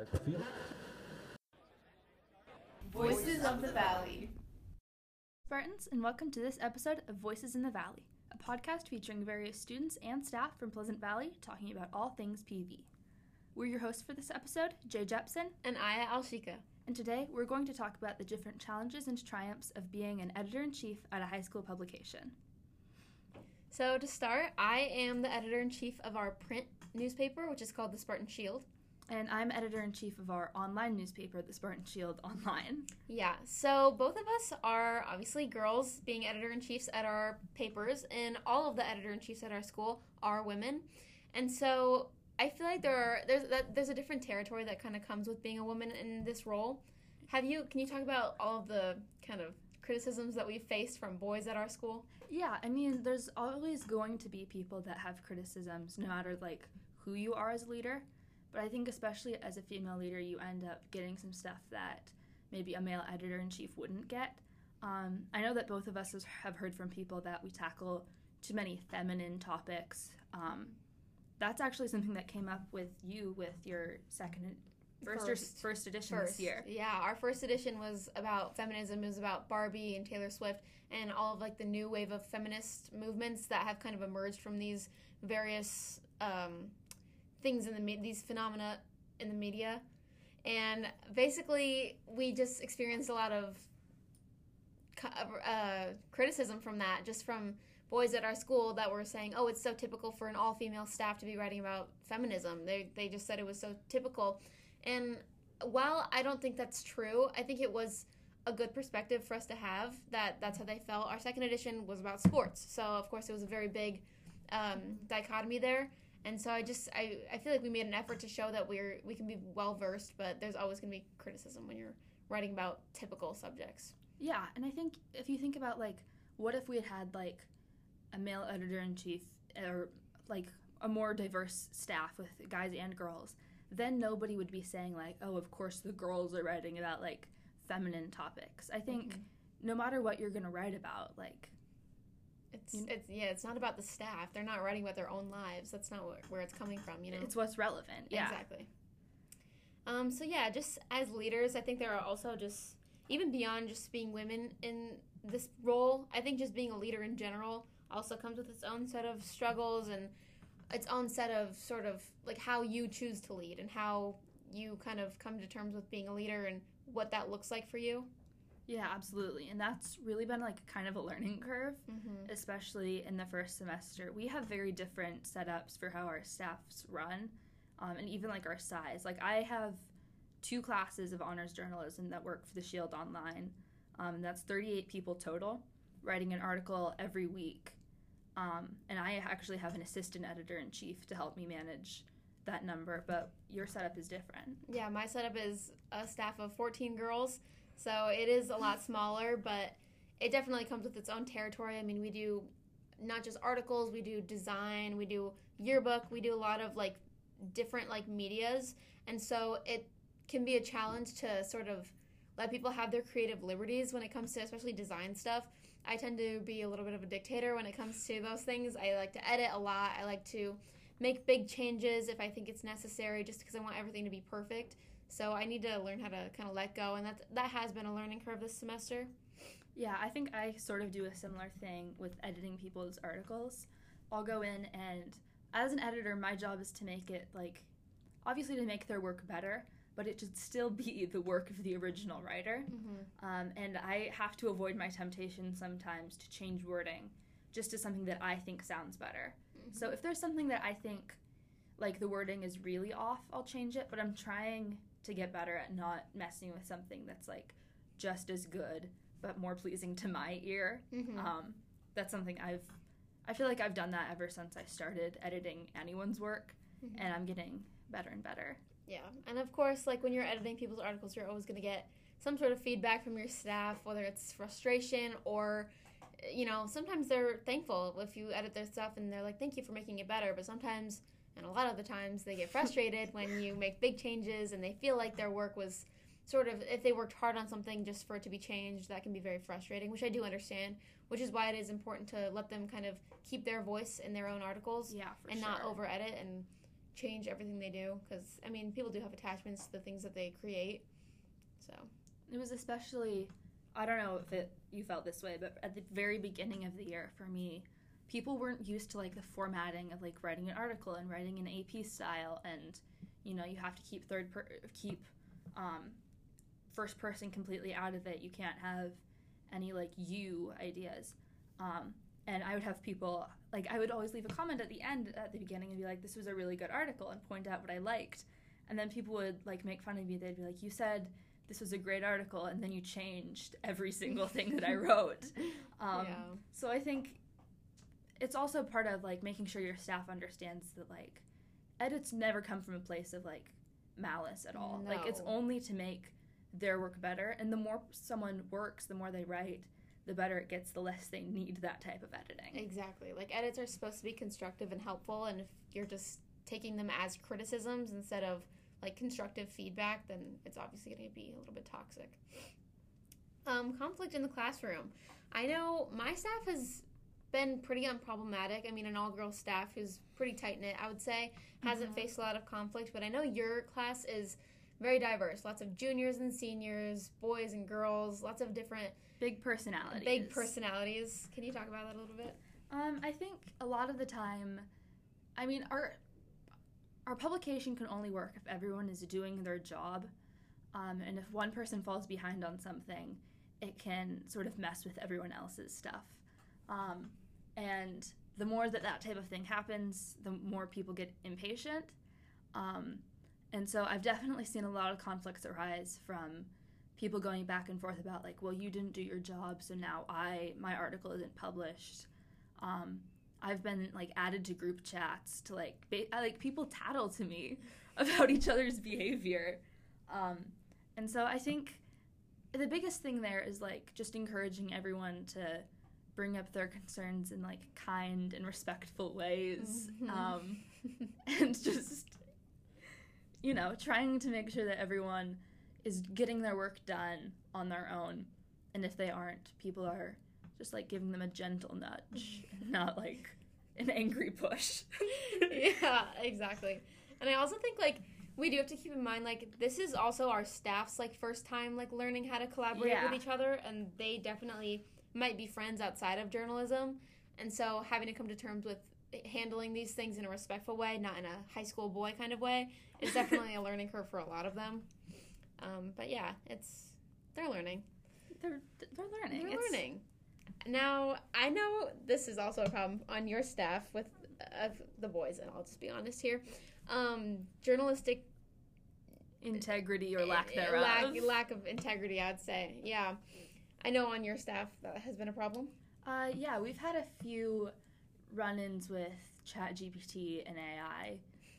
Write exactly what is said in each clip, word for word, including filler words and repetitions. I feel. Voices of the Valley. Spartans, and welcome to this episode of Voices in the Valley, a podcast featuring various students and staff from Pleasant Valley talking about all things P V. We're your hosts for this episode, Jae Jepsen and Ayah Alsheikha. And today, we're going to talk about the different challenges and triumphs of being an editor-in-chief at a high school publication. So to start, I am the editor-in-chief of our print newspaper, which is called The Spartan Shield. And I'm editor-in-chief of our online newspaper, The Spartan Shield Online. Yeah, so both of us are obviously girls being editor-in-chiefs at our papers, and all of the editor-in-chiefs at our school are women. And so I feel like there are there's that, there's a different territory that kind of comes with being a woman in this role. Have you can you talk about all of the kind of criticisms that we've faced from boys at our school? Yeah, I mean, there's always going to be people that have criticisms, no matter like who you are as a leader. But I think especially as a female leader, you end up getting some stuff that maybe a male editor-in-chief wouldn't get. Um, I know that both of us have heard from people that we tackle too many feminine topics. Um, that's actually something that came up with you with your second, first, first, or first edition first. This year. Yeah, our first edition was about feminism. It was about Barbie and Taylor Swift and all of like the new wave of feminist movements that have kind of emerged from these various Um, things in the these phenomena in the media. And basically we just experienced a lot of uh, criticism from that, just from boys at our school that were saying, oh, it's so typical for an all-female staff to be writing about feminism. They, they just said it was so typical. And while I don't think that's true, I think it was a good perspective for us to have that that's how they felt. Our second edition was about sports, so of course it was a very big um, dichotomy there. And so I just, I, I feel like we made an effort to show that we're we can be well-versed, but there's always going to be criticism when you're writing about typical subjects. Yeah, and I think if you think about, like, what if we had had, like, a male editor-in-chief or, like, a more diverse staff with guys and girls, then nobody would be saying, like, oh, of course the girls are writing about, like, feminine topics. I think mm-hmm. no matter what you're going to write about, like, It's, it's yeah. It's not about the staff. They're not writing about their own lives. That's not what, where it's coming from. You know, it's what's relevant. Yeah, exactly. Um. So yeah, just as leaders, I think there are also just even beyond just being women in this role. I think just being a leader in general also comes with its own set of struggles and its own set of sort of like how you choose to lead and how you kind of come to terms with being a leader and what that looks like for you. Yeah, absolutely. And that's really been like kind of a learning curve, mm-hmm. especially in the first semester. We have very different setups for how our staffs run um, and even like our size. Like I have two classes of honors journalism that work for the Shield Online. Um, that's thirty-eight people total writing an article every week. Um, and I actually have an assistant editor-in-chief to help me manage that number. But your setup is different. Yeah, my setup is a staff of fourteen girls. So it is a lot smaller, but it definitely comes with its own territory. I mean, we do not just articles, we do design, we do yearbook, we do a lot of, like, different, like, medias. And so it can be a challenge to sort of let people have their creative liberties when it comes to especially design stuff. I tend to be a little bit of a dictator when it comes to those things. I like to edit a lot. I like to make big changes if I think it's necessary just because I want everything to be perfect. So I need to learn how to kind of let go, and that that has been a learning curve this semester. Yeah, I think I sort of do a similar thing with editing people's articles. I'll go in, and as an editor, my job is to make it, like, obviously to make their work better, but it should still be the work of the original writer. Mm-hmm. Um, and I have to avoid my temptation sometimes to change wording just to something that I think sounds better. Mm-hmm. So if there's something that I think, like, the wording is really off, I'll change it, but I'm trying to get better at not messing with something that's, like, just as good but more pleasing to my ear. Mm-hmm. Um, that's something I've, I feel like I've done that ever since I started editing anyone's work, mm-hmm. and I'm getting better and better. Yeah, and of course, like, when you're editing people's articles, you're always going to get some sort of feedback from your staff, whether it's frustration or, you know, sometimes they're thankful if you edit their stuff and they're like, thank you for making it better, but sometimes and a lot of the times they get frustrated when you make big changes and they feel like their work was sort of, if they worked hard on something just for it to be changed, that can be very frustrating, which I do understand, which is why it is important to let them kind of keep their voice in their own articles. Yeah, for sure. And not over edit and change everything they do, because, I mean, people do have attachments to the things that they create, so. It was especially, I don't know if it, you felt this way, but at the very beginning of the year, for me, people weren't used to, like, the formatting of, like, writing an article and writing an A P style, and, you know, you have to keep third per- keep um, first person completely out of it. You can't have any, like, you ideas. Um, and I would have people, like, I would always leave a comment at the end, at the beginning, and be like, this was a really good article, and point out what I liked. And then people would, like, make fun of me. They'd be like, you said this was a great article, and then you changed every single thing that I wrote. Um, yeah. So I think it's also part of, like, making sure your staff understands that, like, edits never come from a place of, like, malice at all. No. Like, it's only to make their work better. And the more someone works, the more they write, the better it gets, the less they need that type of editing. Exactly. Like, edits are supposed to be constructive and helpful, and if you're just taking them as criticisms instead of, like, constructive feedback, then it's obviously going to be a little bit toxic. Um, conflict in the classroom. I know my staff has been pretty unproblematic. I mean, an all-girl staff who's pretty tight-knit, I would say, hasn't mm-hmm. faced a lot of conflict, but I know your class is very diverse. Lots of juniors and seniors, boys and girls, lots of different... Big personalities. Big personalities. Can you talk about that a little bit? Um, I think a lot of the time, I mean, our our publication can only work if everyone is doing their job, um, and if one person falls behind on something, it can sort of mess with everyone else's stuff. Um, and the more that that type of thing happens, the more people get impatient. Um, and so I've definitely seen a lot of conflicts arise from people going back and forth about, like, well, you didn't do your job, so now I, my article isn't published. Um, I've been, like, added to group chats to, like, ba- I, like people tattle to me about each other's behavior. Um, and so I think the biggest thing there is, like, just encouraging everyone to bring up their concerns in, like, kind and respectful ways. Mm-hmm. Um, and just, you know, trying to make sure that everyone is getting their work done on their own, and if they aren't, people are just, like, giving them a gentle nudge, and not, like, an angry push. Yeah, exactly. And I also think, like, we do have to keep in mind, like, this is also our staff's, like, first time, like, learning how to collaborate yeah. with each other, and they definitely might be friends outside of journalism, and so having to come to terms with handling these things in a respectful way, not in a high school boy kind of way, is definitely a learning curve for a lot of them. Um, but yeah, it's, they're learning. They're they're learning. They're it's... learning. Now, I know this is also a problem on your staff with uh, the boys, and I'll just be honest here. Um, journalistic integrity or lack thereof. Lack, lack of integrity, I'd say. Yeah. I know on your staff that has been a problem. Uh, yeah, we've had a few run-ins with ChatGPT and A I,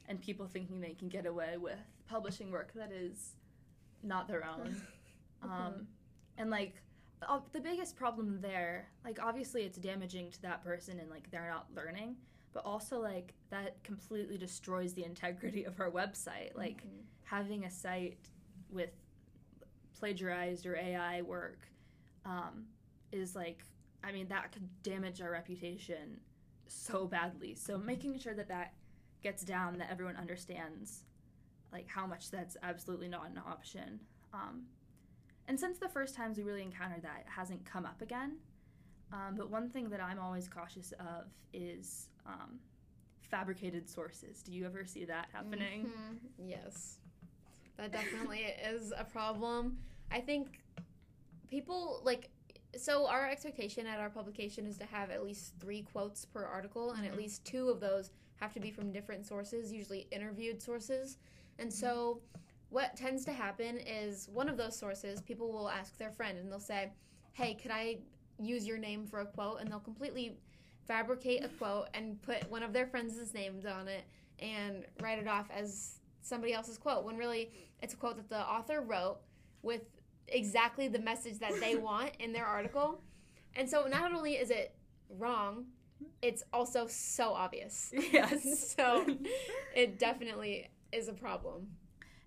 and people thinking they can get away with publishing work that is not their own. Um, and, like, uh, the biggest problem there, like, obviously it's damaging to that person and, like, they're not learning, but also, like, that completely destroys the integrity of our website. Like, mm-hmm. having a site with plagiarized or A I work um, is, like, I mean, that could damage our reputation so badly. So making sure that that gets down, that everyone understands, like, how much that's absolutely not an option. Um, and since the first times we really encountered that, it hasn't come up again. Um, but one thing that I'm always cautious of is um, fabricated sources. Do you ever see that happening? Mm-hmm. Yes. That definitely is a problem. I think people, like, so our expectation at our publication is to have at least three quotes per article, and at least two of those have to be from different sources, usually interviewed sources. And so what tends to happen is one of those sources, people will ask their friend, and they'll say, hey, could I use your name for a quote? And they'll completely fabricate a quote and put one of their friends' names on it and write it off as somebody else's quote, when really it's a quote that the author wrote with exactly the message that they want in their article. And so not only is it wrong, it's also so obvious. Yes. So it definitely is a problem.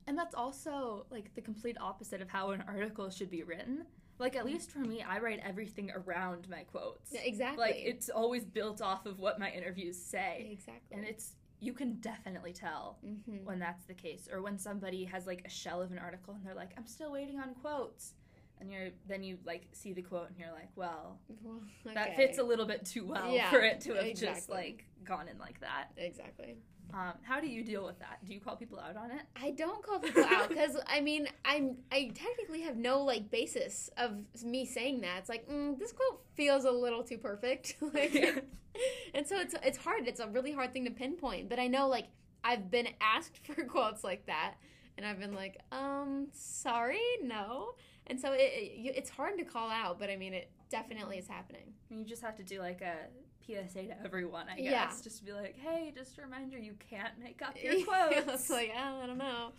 And that's also, like, the complete opposite of how an article should be written. Like, at least for me, I write everything around my quotes. Yeah, exactly. Like, it's always built off of what my interviews say. Exactly. And it's you can definitely tell mm-hmm. when that's the case, or when somebody has like a shell of an article and they're like, I'm still waiting on quotes, and you're then you like see the quote and you're like, well, well okay. that fits a little bit too well yeah, for it to have exactly. just like gone in like that. Exactly. Um, how do you deal with that? Do you call people out on it? I don't call people out because, I mean, I'm, I technically have no, like, basis of me saying that. It's like, mm, this quote feels a little too perfect. like, yeah. And so it's it's hard. It's a really hard thing to pinpoint. But I know, like, I've been asked for quotes like that, and I've been like, um, sorry, no. And so it, it it's hard to call out, but, I mean, it definitely is happening. You just have to do, like, a... P S A to everyone, I guess. Yeah. Just to be like, hey, just a reminder, you can't make up your quotes. It's like, oh, I don't know.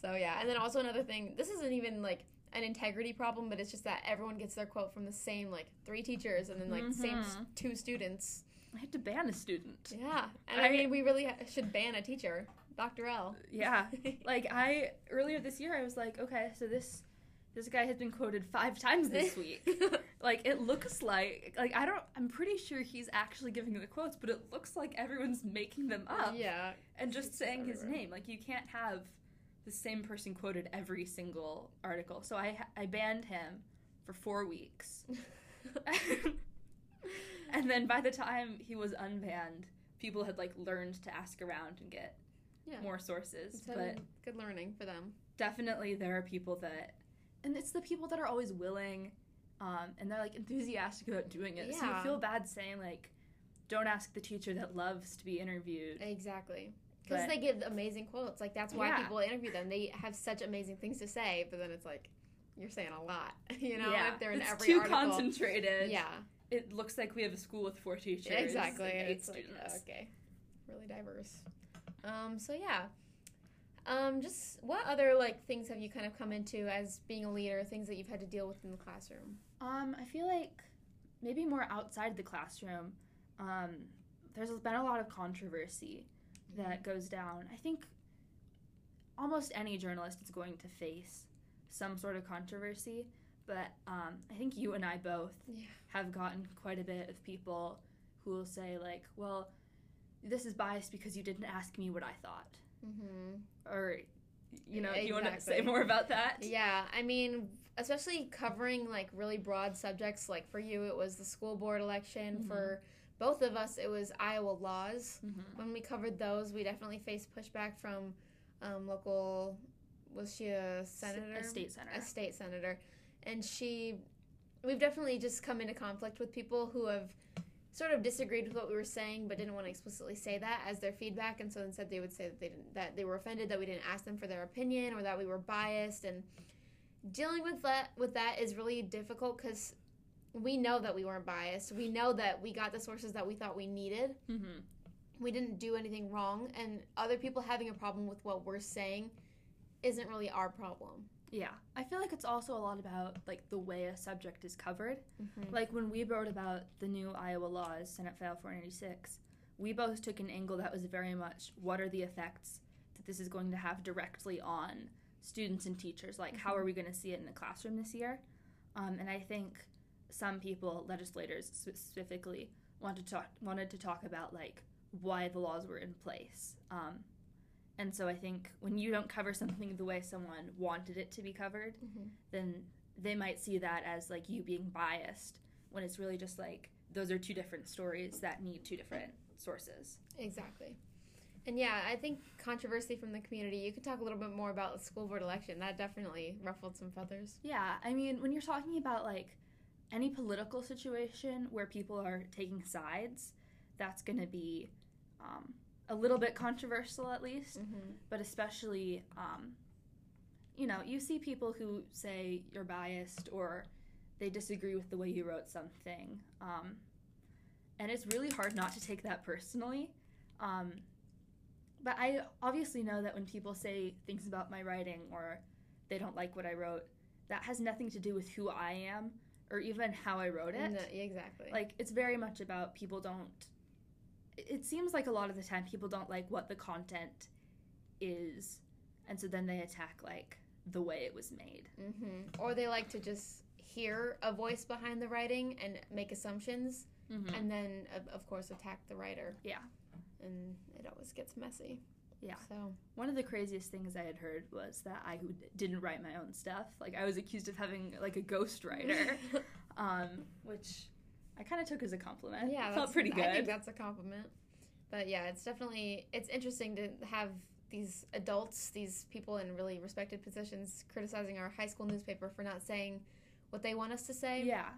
So, yeah. And then also another thing, this isn't even, like, an integrity problem, but it's just that everyone gets their quote from the same, like, three teachers and then, like, mm-hmm. same two students. I had to ban a student. Yeah. And, I, I mean, we really ha- should ban a teacher. Doctor L. Yeah. Like, I, earlier this year, I was like, okay, so this... This guy has been quoted five times this week. Like, it looks like, like, I don't, I'm pretty sure he's actually giving the quotes, but it looks like everyone's making them up. Yeah. And just saying everywhere. His name. Like, you can't have the same person quoted every single article. So I, I banned him for four weeks. And then by the time he was unbanned, people had, like, learned to ask around and get yeah. more sources. So but good learning for them. Definitely there are people that... And it's the people that are always willing, um, and they're, like, enthusiastic about doing it. Yeah. So you feel bad saying, like, don't ask the teacher that loves to be interviewed. Exactly. Because they give amazing quotes. Like, that's why yeah. people interview them. They have such amazing things to say, but then it's like, you're saying a lot. You know, yeah. if they're in it's every article. It's too concentrated. Yeah. It looks like we have a school with four teachers. Exactly. And eight it's students. Like, okay. Really diverse. Um, so, yeah. Um, just what other, like, things have you kind of come into as being a leader, things that you've had to deal with in the classroom? Um, I feel like maybe more outside the classroom, um, there's been a lot of controversy that goes down. I think almost any journalist is going to face some sort of controversy, but um, I think you and I both yeah. have gotten quite a bit of people who will say, like, well, this is biased because you didn't ask me what I thought. Mm-hmm. Or, you know, exactly. You want to say more about that? Yeah, I mean, especially covering, like, really broad subjects. Like, for you, it was the school board election. Mm-hmm. For both of us, it was Iowa laws. Mm-hmm. When we covered those, we definitely faced pushback from um, local, was she a senator? A state senator. A state senator. And she, we've definitely just come into conflict with people who have... sort of disagreed with what we were saying, but didn't want to explicitly say that as their feedback, and so instead they would say that they didn't, that they were offended that we didn't ask them for their opinion or that we were biased. And dealing with that with that is really difficult because we know that we weren't biased. We know that we got the sources that we thought we needed. Mm-hmm. We didn't do anything wrong, and other people having a problem with what we're saying isn't really our problem. Yeah, I feel like it's also a lot about, like, the way a subject is covered. Mm-hmm. Like, when we wrote about the new Iowa laws, Senate File Four Ninety Six, we both took an angle that was very much, what are the effects that this is going to have directly on students and teachers? Like, mm-hmm. how are we going to see it in the classroom this year? Um, and I think some people, legislators specifically, wanted to talk, wanted to talk about, like, why the laws were in place. Um And so I think when you don't cover something the way someone wanted it to be covered, mm-hmm. then they might see that as, like, you being biased, when it's really just, like, those are two different stories that need two different sources. Exactly. And, yeah, I think controversy from the community, you could talk a little bit more about the school board election. That definitely ruffled some feathers. Yeah. I mean, when you're talking about, like, any political situation where people are taking sides, that's going to be... Um, a little bit controversial, at least, mm-hmm. but especially, um, you know, you see people who say you're biased or they disagree with the way you wrote something, um, and it's really hard not to take that personally, um, but I obviously know that when people say things about my writing or they don't like what I wrote, that has nothing to do with who I am or even how I wrote it. No, exactly. Like, it's very much about people don't... It seems like a lot of the time people don't like what the content is, and so then they attack, like, the way it was made. Mm-hmm. Or they like to just hear a voice behind the writing and make assumptions, mm-hmm. and then, of course, attack the writer. Yeah. and it always gets messy. Yeah. So one of the craziest things I had heard was that I didn't write my own stuff. Like, I was accused of having, like, a ghostwriter, um, which I kind of took as a compliment. Yeah. It felt pretty good. I think that's a compliment. But, yeah, it's definitely, it's interesting to have these adults, these people in really respected positions, criticizing our high school newspaper for not saying what they want us to say. Yeah.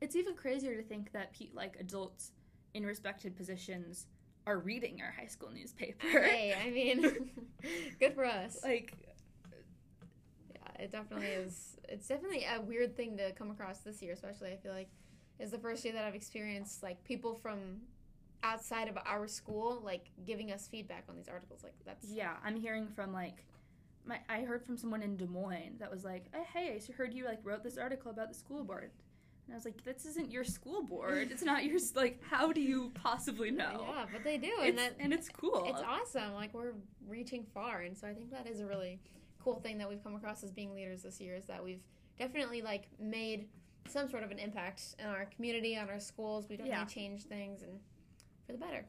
It's even crazier to think that, like, adults in respected positions are reading our high school newspaper. Hey, I mean, good for us. Like, yeah, it definitely is. It's definitely a weird thing to come across this year, especially, I feel like. It's the first year that I've experienced, like, people from outside of our school, like, giving us feedback on these articles. Like, that's... Yeah, I'm hearing from, like... my. I heard from someone in Des Moines that was like, oh, hey, I heard you, like, wrote this article about the school board. And I was like, this isn't your school board. It's not your, like, how do you possibly know? Yeah, but they do. It's, and, that, and it's cool. It's awesome. Like, we're reaching far. And so I think that is a really cool thing that we've come across as being leaders this year, is that we've definitely, like, made some sort of an impact in our community, on our schools. We definitely yeah. changed things, and for the better.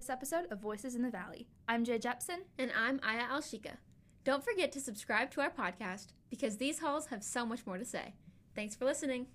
This episode of Voices in the Valley. I'm Jae Jepsen. And I'm Ayah Alsheikha. Don't forget to subscribe to our podcast, because these halls have so much more to say. Thanks for listening.